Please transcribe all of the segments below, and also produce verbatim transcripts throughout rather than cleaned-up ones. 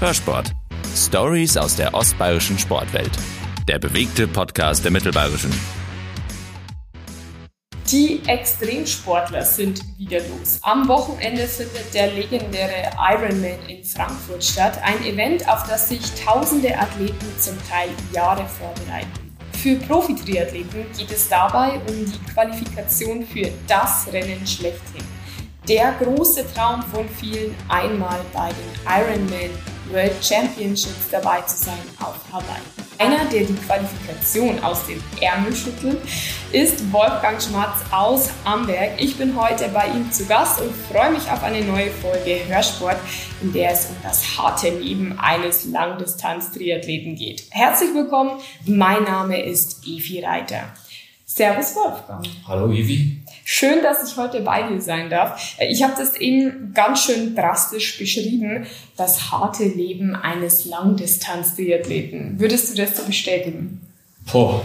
Hörsport. Stories aus der ostbayerischen Sportwelt. Der bewegte Podcast der Mittelbayerischen. Die Extremsportler sind wieder los. Am Wochenende findet der legendäre Ironman in Frankfurt statt. Ein Event, auf das sich tausende Athleten zum Teil Jahre vorbereiten. Für Profi-Triathleten geht es dabei um die Qualifikation für das Rennen schlechthin. Der große Traum von vielen, einmal bei den Ironman World Championships dabei zu sein auf Hawaii. Einer, der die Qualifikation aus dem Ärmel schüttelt, ist Wolfgang Schmatz aus Amberg. Ich bin heute bei ihm zu Gast und freue mich auf eine neue Folge Hörsport, in der es um das harte Leben eines Langdistanz-Triathleten geht. Herzlich willkommen, mein Name ist Evi Reiter. Servus Wolfgang. Hallo Evi. Schön, dass ich heute bei dir sein darf. Ich habe das eben ganz schön drastisch beschrieben, das harte Leben eines Langdistanz-Triathleten. Würdest du das so bestätigen? Boah,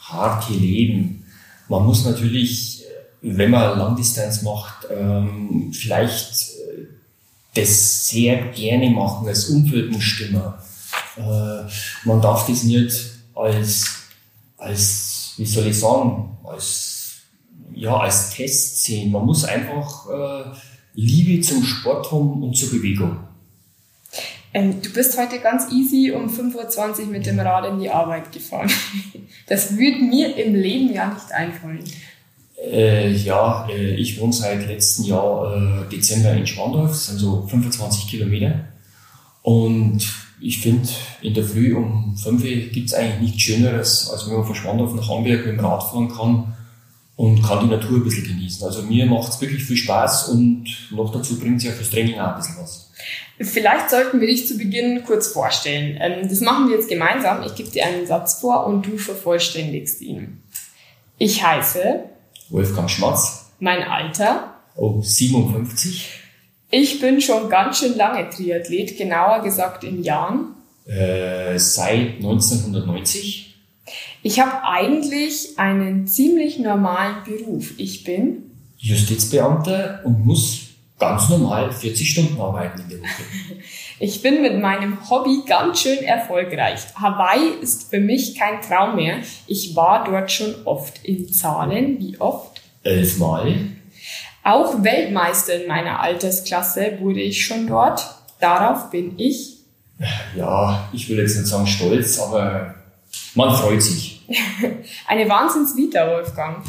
harte Leben. Man muss natürlich, wenn man Langdistanz macht, vielleicht das sehr gerne machen, als Umfeld muss stimmen. Man darf das nicht als, als wie soll ich sagen, als ja, als Test sehen. Man muss einfach äh, Liebe zum Sport haben und zur Bewegung. Ähm, du bist heute ganz easy um fünf Uhr zwanzig mit dem Rad in die Arbeit gefahren. Das würde mir im Leben ja nicht einfallen. Äh, ja, äh, ich wohne seit letztem Jahr äh, Dezember in Schwandorf, das sind so fünfundzwanzig Kilometer. Und ich finde, in der Früh um fünf Uhr gibt es eigentlich nichts Schöneres, als wenn man von Schwandorf nach Hamburg mit dem Rad fahren kann. Und kann die Natur ein bisschen genießen. Also mir macht es wirklich viel Spaß und noch dazu bringt es ja fürs Training auch ein bisschen was. Vielleicht sollten wir dich zu Beginn kurz vorstellen. Das machen wir jetzt gemeinsam. Ich gebe dir einen Satz vor und du vervollständigst ihn. Ich heiße Wolfgang Schmatz. Mein Alter? Oh, siebenundfünfzig. Ich bin schon ganz schön lange Triathlet, genauer gesagt in Jahren. Äh, seit neunzehnhundertneunzig. Ich habe eigentlich einen ziemlich normalen Beruf. Ich bin Justizbeamter und muss ganz normal vierzig Stunden arbeiten in der Woche. Ich bin mit meinem Hobby ganz schön erfolgreich. Hawaii ist für mich kein Traum mehr. Ich war dort schon oft. In Zahlen, wie oft? Elfmal. Auch Weltmeister in meiner Altersklasse wurde ich schon dort. Darauf bin ich. Ja, ich will jetzt nicht sagen stolz, aber man freut sich. Eine Wahnsinnsvita, Wolfgang.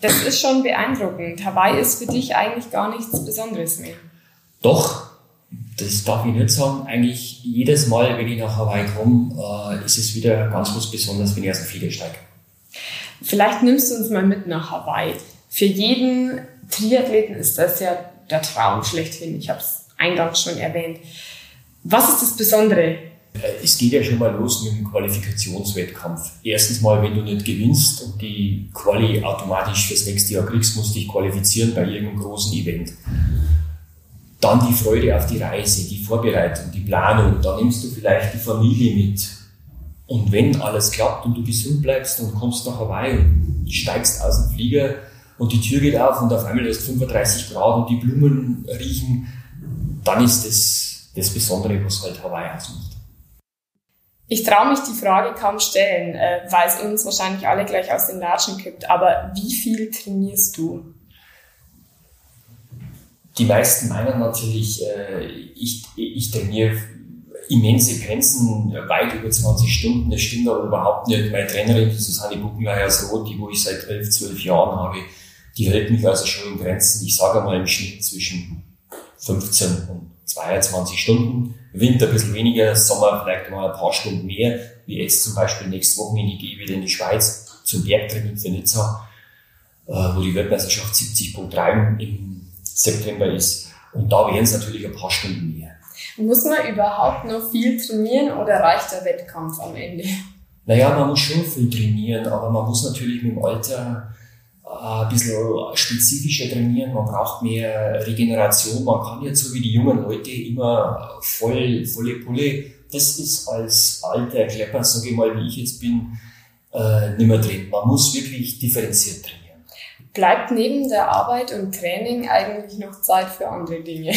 Das ist schon beeindruckend. Hawaii ist für dich eigentlich gar nichts Besonderes mehr. Doch, das darf ich nicht sagen. Eigentlich jedes Mal, wenn ich nach Hawaii komme, ist es wieder ganz was Besonderes, wenn ich aus dem Flieger steige. Vielleicht nimmst du uns mal mit nach Hawaii. Für jeden Triathleten ist das ja der Traum schlechthin. Ich habe es eingangs schon erwähnt. Was ist das Besondere? Es geht ja schon mal los mit dem Qualifikationswettkampf. Erstens mal, wenn du nicht gewinnst und die Quali automatisch fürs nächste Jahr kriegst, musst du dich qualifizieren bei irgendeinem großen Event. Dann die Freude auf die Reise, die Vorbereitung, die Planung. Da nimmst du vielleicht die Familie mit. Und wenn alles klappt und du gesund bleibst und kommst nach Hawaii und steigst aus dem Flieger und die Tür geht auf und auf einmal ist fünfunddreißig Grad und die Blumen riechen, dann ist das das Besondere, was halt Hawaii ausmacht. Ich traue mich die Frage kaum stellen, weil es uns wahrscheinlich alle gleich aus den Latschen kippt. Aber wie viel trainierst du? Die meisten meinen natürlich, ich, ich trainiere immense Pensen, weit über zwanzig Stunden. Das stimmt aber überhaupt nicht. Meine Trainerin, die Susanne Buckenleier-Sroth, die wo ich seit elf, zwölf Jahren habe, die hält mich also schon in Grenzen. Ich sage mal im Schnitt zwischen fünfzehn und zweiundzwanzig Stunden. Winter ein bisschen weniger, Sommer vielleicht mal ein paar Stunden mehr, wie jetzt zum Beispiel nächstes Wochenende gehe ich wieder in die Schweiz zum Bergtraining für Nizza, wo die Weltmeisterschaft siebzig Komma drei im September ist. Und da wären es natürlich ein paar Stunden mehr. Muss man überhaupt noch viel trainieren oder reicht der Wettkampf am Ende? Naja, man muss schon viel trainieren, aber man muss natürlich mit dem Alter ein bisschen spezifischer trainieren, man braucht mehr Regeneration, man kann jetzt so wie die jungen Leute immer voll, volle Pulle, das ist als alter Klepper, sage ich mal, wie ich jetzt bin, äh, nicht mehr drin. Man muss wirklich differenziert trainieren. Bleibt neben der Arbeit und Training eigentlich noch Zeit für andere Dinge?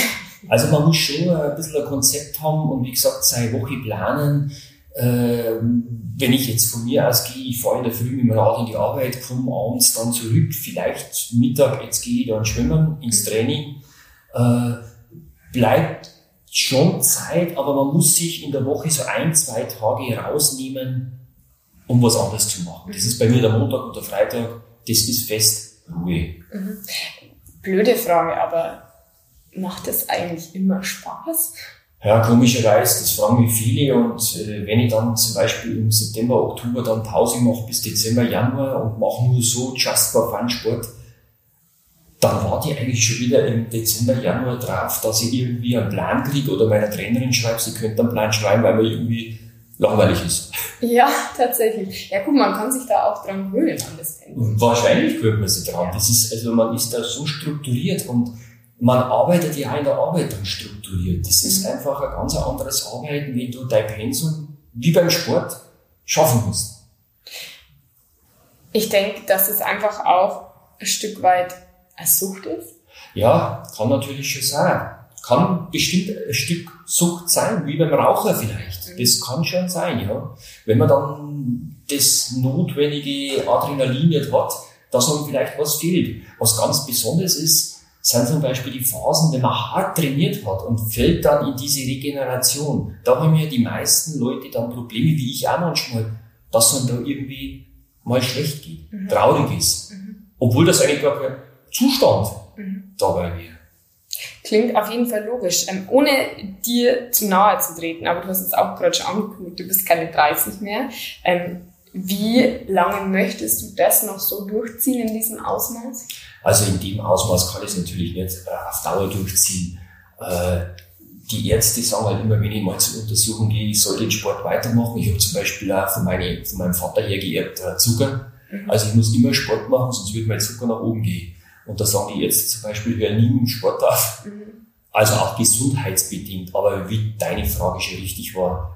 Also man muss schon ein bisschen ein Konzept haben und wie gesagt, seine Woche planen. Wenn ich jetzt von mir aus gehe, ich fahre in der Früh mit dem Rad in die Arbeit, komme abends dann zurück, vielleicht Mittag, jetzt gehe ich dann schwimmen, ins Training, bleibt schon Zeit, aber man muss sich in der Woche so ein, zwei Tage rausnehmen, um was anderes zu machen. Das ist bei mir der Montag und der Freitag, das ist fest Ruhe. Blöde Frage, aber macht das eigentlich immer Spaß? Ja, komischerweise, das fragen mich viele und äh, wenn ich dann zum Beispiel im September, Oktober dann Pause mache bis Dezember, Januar und mache nur so just for fun Sport, dann warte ich eigentlich schon wieder im Dezember, Januar drauf, dass ich irgendwie einen Plan kriege oder meiner Trainerin schreibe, sie könnte einen Plan schreiben, weil man irgendwie langweilig ist. Ja, tatsächlich. Ja gut, man kann sich da auch dran gewöhnen an das Tempo. Wahrscheinlich gewöhnt man sich dran. Das ist, also man ist da so strukturiert und man arbeitet ja in der Arbeit dann strukturiert. Das ist einfach ein ganz anderes Arbeiten, wenn du dein Pensum, wie beim Sport, schaffen musst. Ich denke, dass es einfach auch ein Stück weit eine Sucht ist. Ja, kann natürlich schon sein. Kann bestimmt ein Stück Sucht sein, wie beim Raucher vielleicht. Das kann schon sein, ja. Wenn man dann das notwendige Adrenalin nicht hat, dass einem vielleicht was fehlt. Was ganz Besonderes ist, sind zum Beispiel die Phasen, wenn man hart trainiert hat und fällt dann in diese Regeneration. Da haben ja die meisten Leute dann Probleme, wie ich auch manchmal, dass man da irgendwie mal schlecht geht, mhm. traurig ist. Mhm. Obwohl das eigentlich gar kein Zustand mhm. dabei wäre. Klingt auf jeden Fall logisch. Ähm, ohne dir zu nahe zu treten, aber du hast es auch gerade schon angekündigt, du bist keine dreißig mehr. Ähm, Wie lange möchtest du das noch so durchziehen in diesem Ausmaß? Also in dem Ausmaß kann ich es natürlich nicht auf Dauer durchziehen. Äh, die Ärzte sagen halt immer, wenn ich mal zur Untersuchung gehe, ich soll den Sport weitermachen. Ich habe zum Beispiel auch von, meine, von meinem Vater her geerbt äh, Zucker. Mhm. Also ich muss immer Sport machen, sonst würde mein Zucker nach oben gehen. Und da sagen die Ärzte zum Beispiel, hör nie im Sport auf. Mhm. Also auch gesundheitsbedingt. Aber wie deine Frage schon richtig war,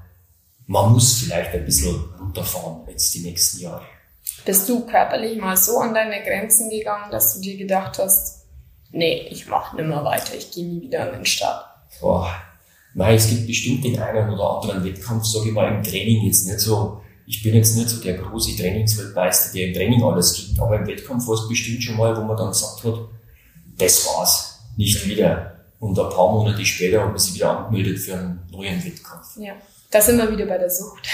man muss vielleicht ein bisschen runterfahren jetzt die nächsten Jahre. Bist du körperlich mal so an deine Grenzen gegangen, dass du dir gedacht hast, nee, ich mache nicht mehr weiter, ich gehe nie wieder an den Start? Boah, nein, es gibt bestimmt den einen oder anderen Wettkampf, sage ich mal, im Training jetzt nicht so. Ich bin jetzt nicht so der große Trainingsweltmeister, der im Training alles gibt, aber im Wettkampf war es bestimmt schon mal, wo man dann gesagt hat, das war's, nicht wieder. Und ein paar Monate später hat man sich wieder angemeldet für einen neuen Wettkampf. Ja. Da sind wir wieder bei der Sucht.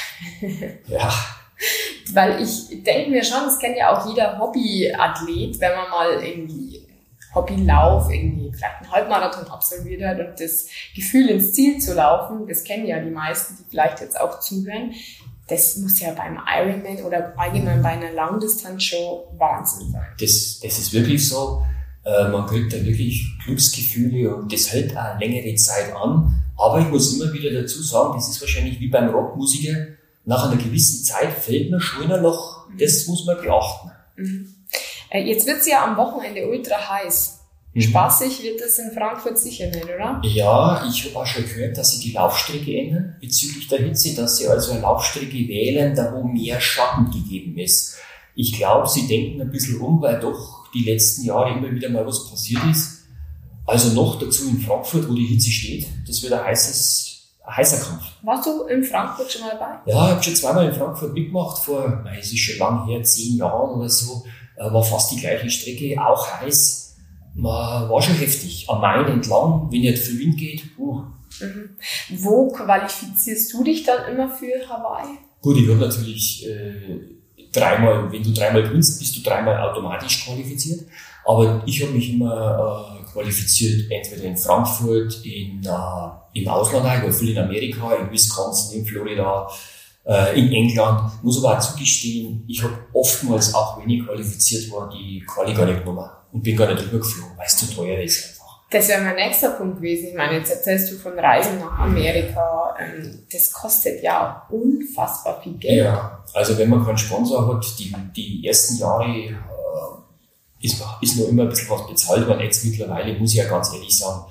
Ja. Weil ich denke mir schon, das kennt ja auch jeder Hobbyathlet, wenn man mal irgendwie Hobbylauf, irgendwie vielleicht einen Halbmarathon absolviert hat und das Gefühl ins Ziel zu laufen, das kennen ja die meisten, die vielleicht jetzt auch zuhören, das muss ja beim Ironman oder allgemein bei einer Langdistanz-Show Wahnsinn sein. Das, das ist wirklich so. Man kriegt da wirklich Glücksgefühle und das hält auch längere Zeit an. Aber ich muss immer wieder dazu sagen, das ist wahrscheinlich wie beim Rockmusiker, nach einer gewissen Zeit fällt man schon in ein Loch. Das muss man beachten. Mhm. Jetzt wird es ja am Wochenende ultra heiß. Mhm. Spaßig wird das in Frankfurt sicher nicht, oder? Ja, ich habe auch schon gehört, dass sie die Laufstrecke ändern bezüglich der Hitze, dass sie also eine Laufstrecke wählen, da wo mehr Schatten gegeben ist. Ich glaube, sie denken ein bisschen um, weil doch die letzten Jahre immer wieder mal was passiert ist. Also noch dazu in Frankfurt, wo die Hitze steht, das wird ein, heißes, ein heißer Kampf. Warst du in Frankfurt schon mal dabei? Ja, ich habe schon zweimal in Frankfurt mitgemacht, vor, es ist schon lang her, zehn Jahren oder so, war fast die gleiche Strecke, auch heiß. Man war schon heftig, am Main entlang, wenn nicht viel Wind geht. Uh. Mhm. Wo qualifizierst du dich dann immer für Hawaii? Gut, ich habe natürlich äh, dreimal, wenn du dreimal gewinnst, bist du dreimal automatisch qualifiziert. Aber ich habe mich immer äh, qualifiziert, entweder in Frankfurt, in, äh, im Ausland, ich war viel in Amerika, in Wisconsin, in Florida, äh, in England. Muss aber auch zugestehen, ich habe oftmals, auch wenn ich qualifiziert war, die Quali gar nicht genommen und bin gar nicht rübergeflogen, weil es zu teuer ist einfach. Das wäre mein nächster Punkt gewesen. Ich meine, jetzt erzählst du von Reisen nach Amerika. Ähm, das kostet ja unfassbar viel Geld. Ja, also wenn man keinen Sponsor hat, die, die ersten Jahre Ist, ist noch immer ein bisschen was bezahlt worden. Jetzt mittlerweile, muss ich ja ganz ehrlich sagen,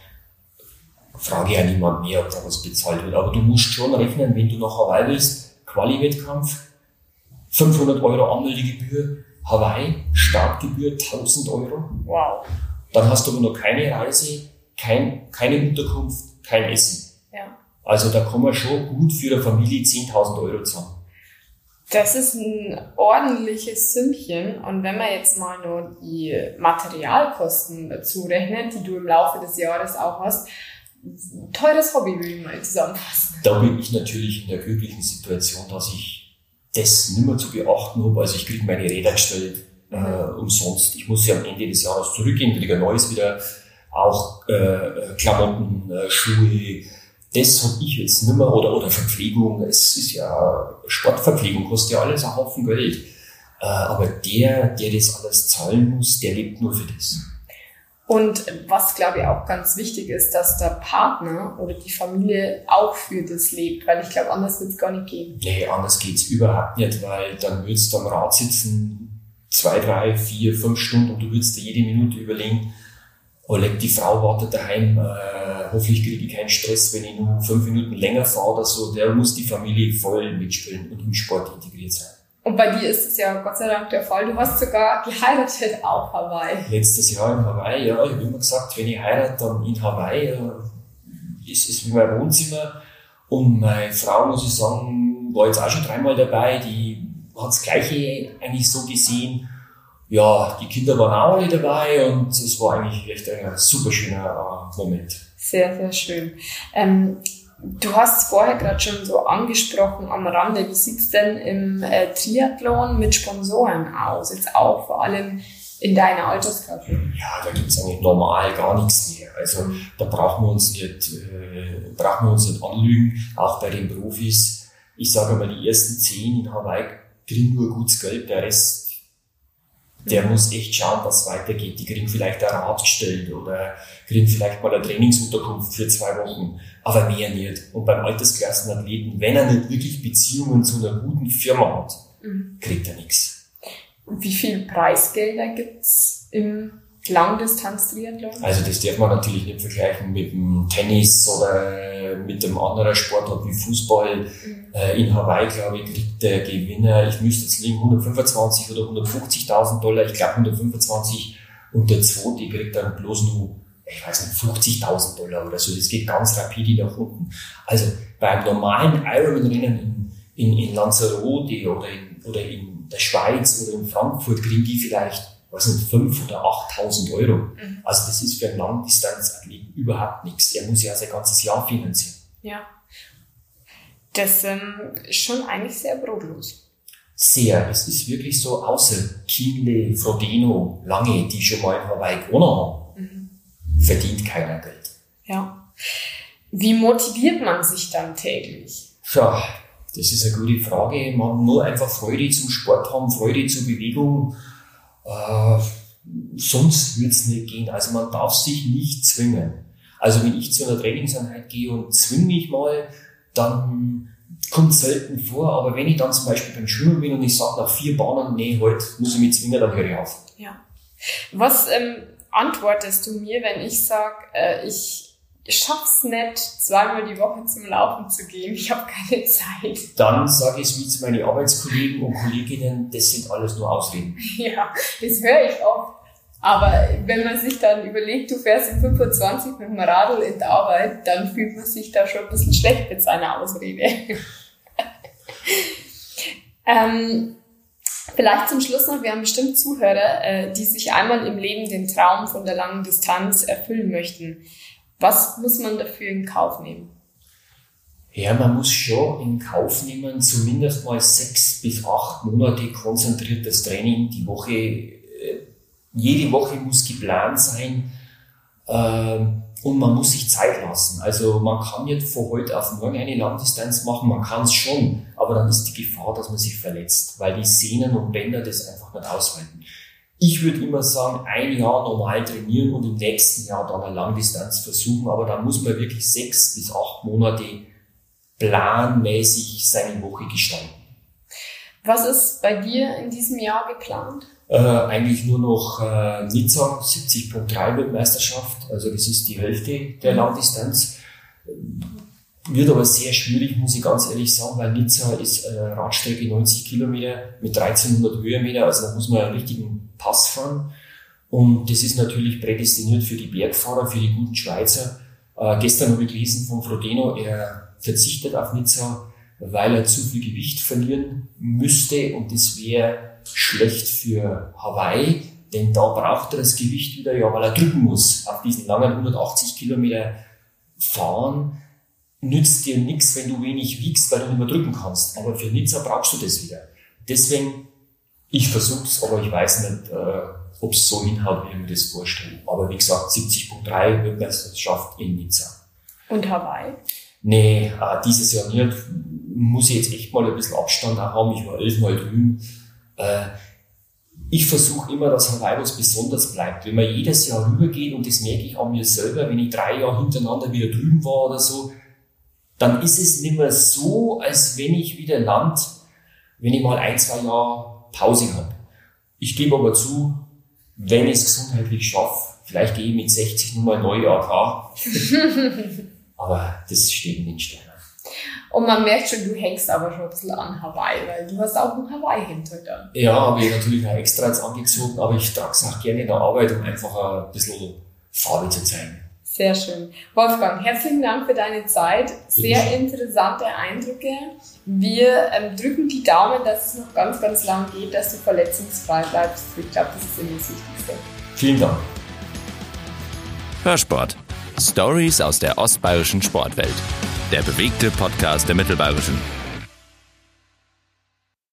frage ja niemand mehr, ob da was bezahlt wird. Aber du musst schon rechnen, wenn du nach Hawaii willst, Quali-Wettkampf, fünfhundert Euro Anmeldegebühr, Hawaii, Startgebühr, tausend Euro. Wow. Dann hast du aber noch keine Reise, kein, keine Unterkunft, kein Essen. Ja. Also da kann man schon gut für eine Familie zehntausend Euro zahlen. Das ist ein ordentliches Sümmchen. Und wenn man jetzt mal nur die Materialkosten dazu rechnet, die du im Laufe des Jahres auch hast, teures Hobby, will ich mal zusammenfassen. Da bin ich natürlich in der glücklichen Situation, dass ich das nicht mehr zu beachten habe. Also ich kriege meine Räder gestellt, äh, umsonst. Ich muss sie am Ende des Jahres zurückgehen, kriege ein neues wieder, auch äh, Klamotten, äh, Schuhe. Das habe ich jetzt nicht mehr, oder, oder Verpflegung. Es ist ja, Sportverpflegung kostet ja alles einen Haufen Geld. Äh, aber der, der das alles zahlen muss, der lebt nur für das. Und was, glaube ich, auch ganz wichtig ist, dass der Partner oder die Familie auch für das lebt, weil ich glaube, anders wird es gar nicht gehen. Nee, anders geht's überhaupt nicht, weil dann würdest du am Rad sitzen, zwei, drei, vier, fünf Stunden, und du würdest dir jede Minute überlegen, oh, leck, die Frau wartet daheim, äh, hoffentlich kriege ich keinen Stress, wenn ich nur fünf Minuten länger fahre oder so. Der muss die Familie voll mitspielen und im Sport integriert sein. Und bei dir ist es ja Gott sei Dank der Fall. Du hast sogar geheiratet auf Hawaii. Letztes Jahr in Hawaii, ja. Ich habe immer gesagt, wenn ich heirate, dann in Hawaii. Äh, ist es wie mein Wohnzimmer. Und meine Frau, muss ich sagen, war jetzt auch schon dreimal dabei. Die hat das Gleiche eigentlich so gesehen. Ja, die Kinder waren auch alle dabei und es war eigentlich echt ein super schöner äh, Moment. Sehr, sehr schön. Ähm, Du hast vorher gerade schon so angesprochen am Rande, wie sieht es denn im äh, Triathlon mit Sponsoren aus? Jetzt auch vor allem in deiner Altersgruppe? Ja, da gibt es eigentlich normal gar nichts mehr. Also da brauchen wir uns nicht, äh, brauchen wir uns nicht anlügen, auch bei den Profis. Ich sage mal, die ersten zehn in Hawaii kriegen nur gutes Geld, der Rest, der muss echt schauen, dass es weitergeht. Die kriegen vielleicht ein Rad gestellt oder kriegen vielleicht mal eine Trainingsunterkunft für zwei Wochen, aber mehr nicht. Und beim Altersklassenathleten, wenn er nicht wirklich Beziehungen zu einer guten Firma hat, mhm. kriegt er nichts. Wie viel Preisgelder gibt's im Langdistanz-Triathlon? Also das darf man natürlich nicht vergleichen mit dem Tennis oder mit einem anderen Sportart wie Fußball. Mhm. In Hawaii, glaube ich, kriegt der Gewinner, ich müsste jetzt liegen, hundertfünfundzwanzigtausend oder hundertfünfzigtausend Dollar, ich glaube hundertfünfundzwanzig, und der zweite kriegt dann bloß nur, ich weiß nicht, fünfzigtausend Dollar oder so. Das geht ganz rapide nach unten. Also beim normalen Ironman-Rennen in, in, in Lanzarote oder in, oder in der Schweiz oder in Frankfurt kriegen die vielleicht, was sind fünftausend oder achttausend Euro. Mhm. Also das ist für einen Langdistanzathleten überhaupt nichts. Er muss ja sein ganzes Jahr finanzieren. Ja, das ähm, ist schon eigentlich sehr brotlos. Sehr. Es ist wirklich so, außer Kienle, Frodeno, Lange, die schon mal in Hawaii gewonnen haben, mhm. verdient keiner Geld. Ja. Wie motiviert man sich dann täglich? Ja, das ist eine gute Frage. Man muss einfach Freude zum Sport haben, Freude zur Bewegung. Äh, sonst würde es nicht gehen. Also man darf sich nicht zwingen. Also wenn ich zu einer Trainingseinheit gehe und zwinge mich mal, dann kommt es selten vor. Aber wenn ich dann zum Beispiel beim Schwimmen bin und ich sage nach vier Bahnen, nee, heute muss ich mich zwingen, dann höre ich auf. Ja. Was ähm, antwortest du mir, wenn ich sage, äh, ich schaff's nicht, zweimal die Woche zum Laufen zu gehen, ich habe keine Zeit? Dann sage ich es wie zu meinen Arbeitskollegen und Kolleginnen, das sind alles nur Ausreden. Ja, das höre ich oft. Aber wenn man sich dann überlegt, du fährst um fünfundzwanzig mit dem Radl in die Arbeit, dann fühlt man sich da schon ein bisschen schlecht mit seiner Ausrede. ähm, Vielleicht zum Schluss noch, wir haben bestimmt Zuhörer, die sich einmal im Leben den Traum von der langen Distanz erfüllen möchten. Was muss man dafür in Kauf nehmen? Ja, man muss schon in Kauf nehmen, zumindest mal sechs bis acht Monate konzentriertes Training die Woche. Jede Woche muss geplant sein, äh, und man muss sich Zeit lassen. Also man kann nicht von heute auf morgen eine Langdistanz machen, man kann es schon, aber dann ist die Gefahr, dass man sich verletzt, weil die Sehnen und Bänder das einfach nicht aushalten. Ich würde immer sagen, ein Jahr normal trainieren und im nächsten Jahr dann eine Langdistanz versuchen, aber da muss man wirklich sechs bis acht Monate planmäßig seine Woche gestalten. Was ist bei dir in diesem Jahr geplant? Äh, eigentlich nur noch äh, Nizza, siebzig Komma drei Weltmeisterschaft, also das ist die Hälfte der Langdistanz. Wird aber sehr schwierig, muss ich ganz ehrlich sagen, weil Nizza ist eine Radstrecke neunzig Kilometer mit dreizehnhundert Höhenmeter, also da muss man einen richtigen Pass fahren. Und das ist natürlich prädestiniert für die Bergfahrer, für die guten Schweizer. Äh, gestern habe ich gelesen von Frodeno, er verzichtet auf Nizza, weil er zu viel Gewicht verlieren müsste. Und das wäre schlecht für Hawaii, denn da braucht er das Gewicht wieder, ja, weil er drücken muss. Auf diesen langen hundertachtzig Kilometer fahren nützt dir nichts, wenn du wenig wiegst, weil du nicht mehr drücken kannst. Aber für Nizza brauchst du das wieder. Deswegen, ich versuch's, aber ich weiß nicht, äh, ob es so hinhaut, wie ich mir das vorstelle. Aber wie gesagt, siebzig Komma drei, wenn man es schafft, in Nizza. Und Hawaii? Nee, äh, dieses Jahr nicht. Muss ich jetzt echt mal ein bisschen Abstand auch haben. Ich war elfmal drüben. Äh, ich versuche immer, dass Hawaii was Besonderes bleibt. Wenn man jedes Jahr rübergeht, und das merke ich an mir selber, wenn ich drei Jahre hintereinander wieder drüben war oder so, dann ist es nicht mehr so, als wenn ich wieder Land, wenn ich mal ein, zwei Jahre Pause habe. Ich gebe aber zu, wenn ich es gesundheitlich schaffe, vielleicht gehe ich mit sechzig nur mal ein Neujahr klar. Aber das steht in den Sternen. Und man merkt schon, du hängst aber schon ein bisschen an Hawaii, weil du hast auch ein Hawaii-Hemd heute. Ja, habe ich natürlich auch extra jetzt angezogen, aber ich trage es auch gerne in der Arbeit, um einfach ein bisschen Farbe zu zeigen. Sehr schön. Wolfgang, herzlichen Dank für deine Zeit. Sehr interessante Eindrücke. Wir ähm, drücken die Daumen, dass es noch ganz, ganz lang geht, dass du verletzungsfrei bleibst. Ich glaube, das ist immer das Wichtigste. Vielen Dank. Hörsport. Stories aus der ostbayerischen Sportwelt. Der bewegte Podcast der Mittelbayerischen.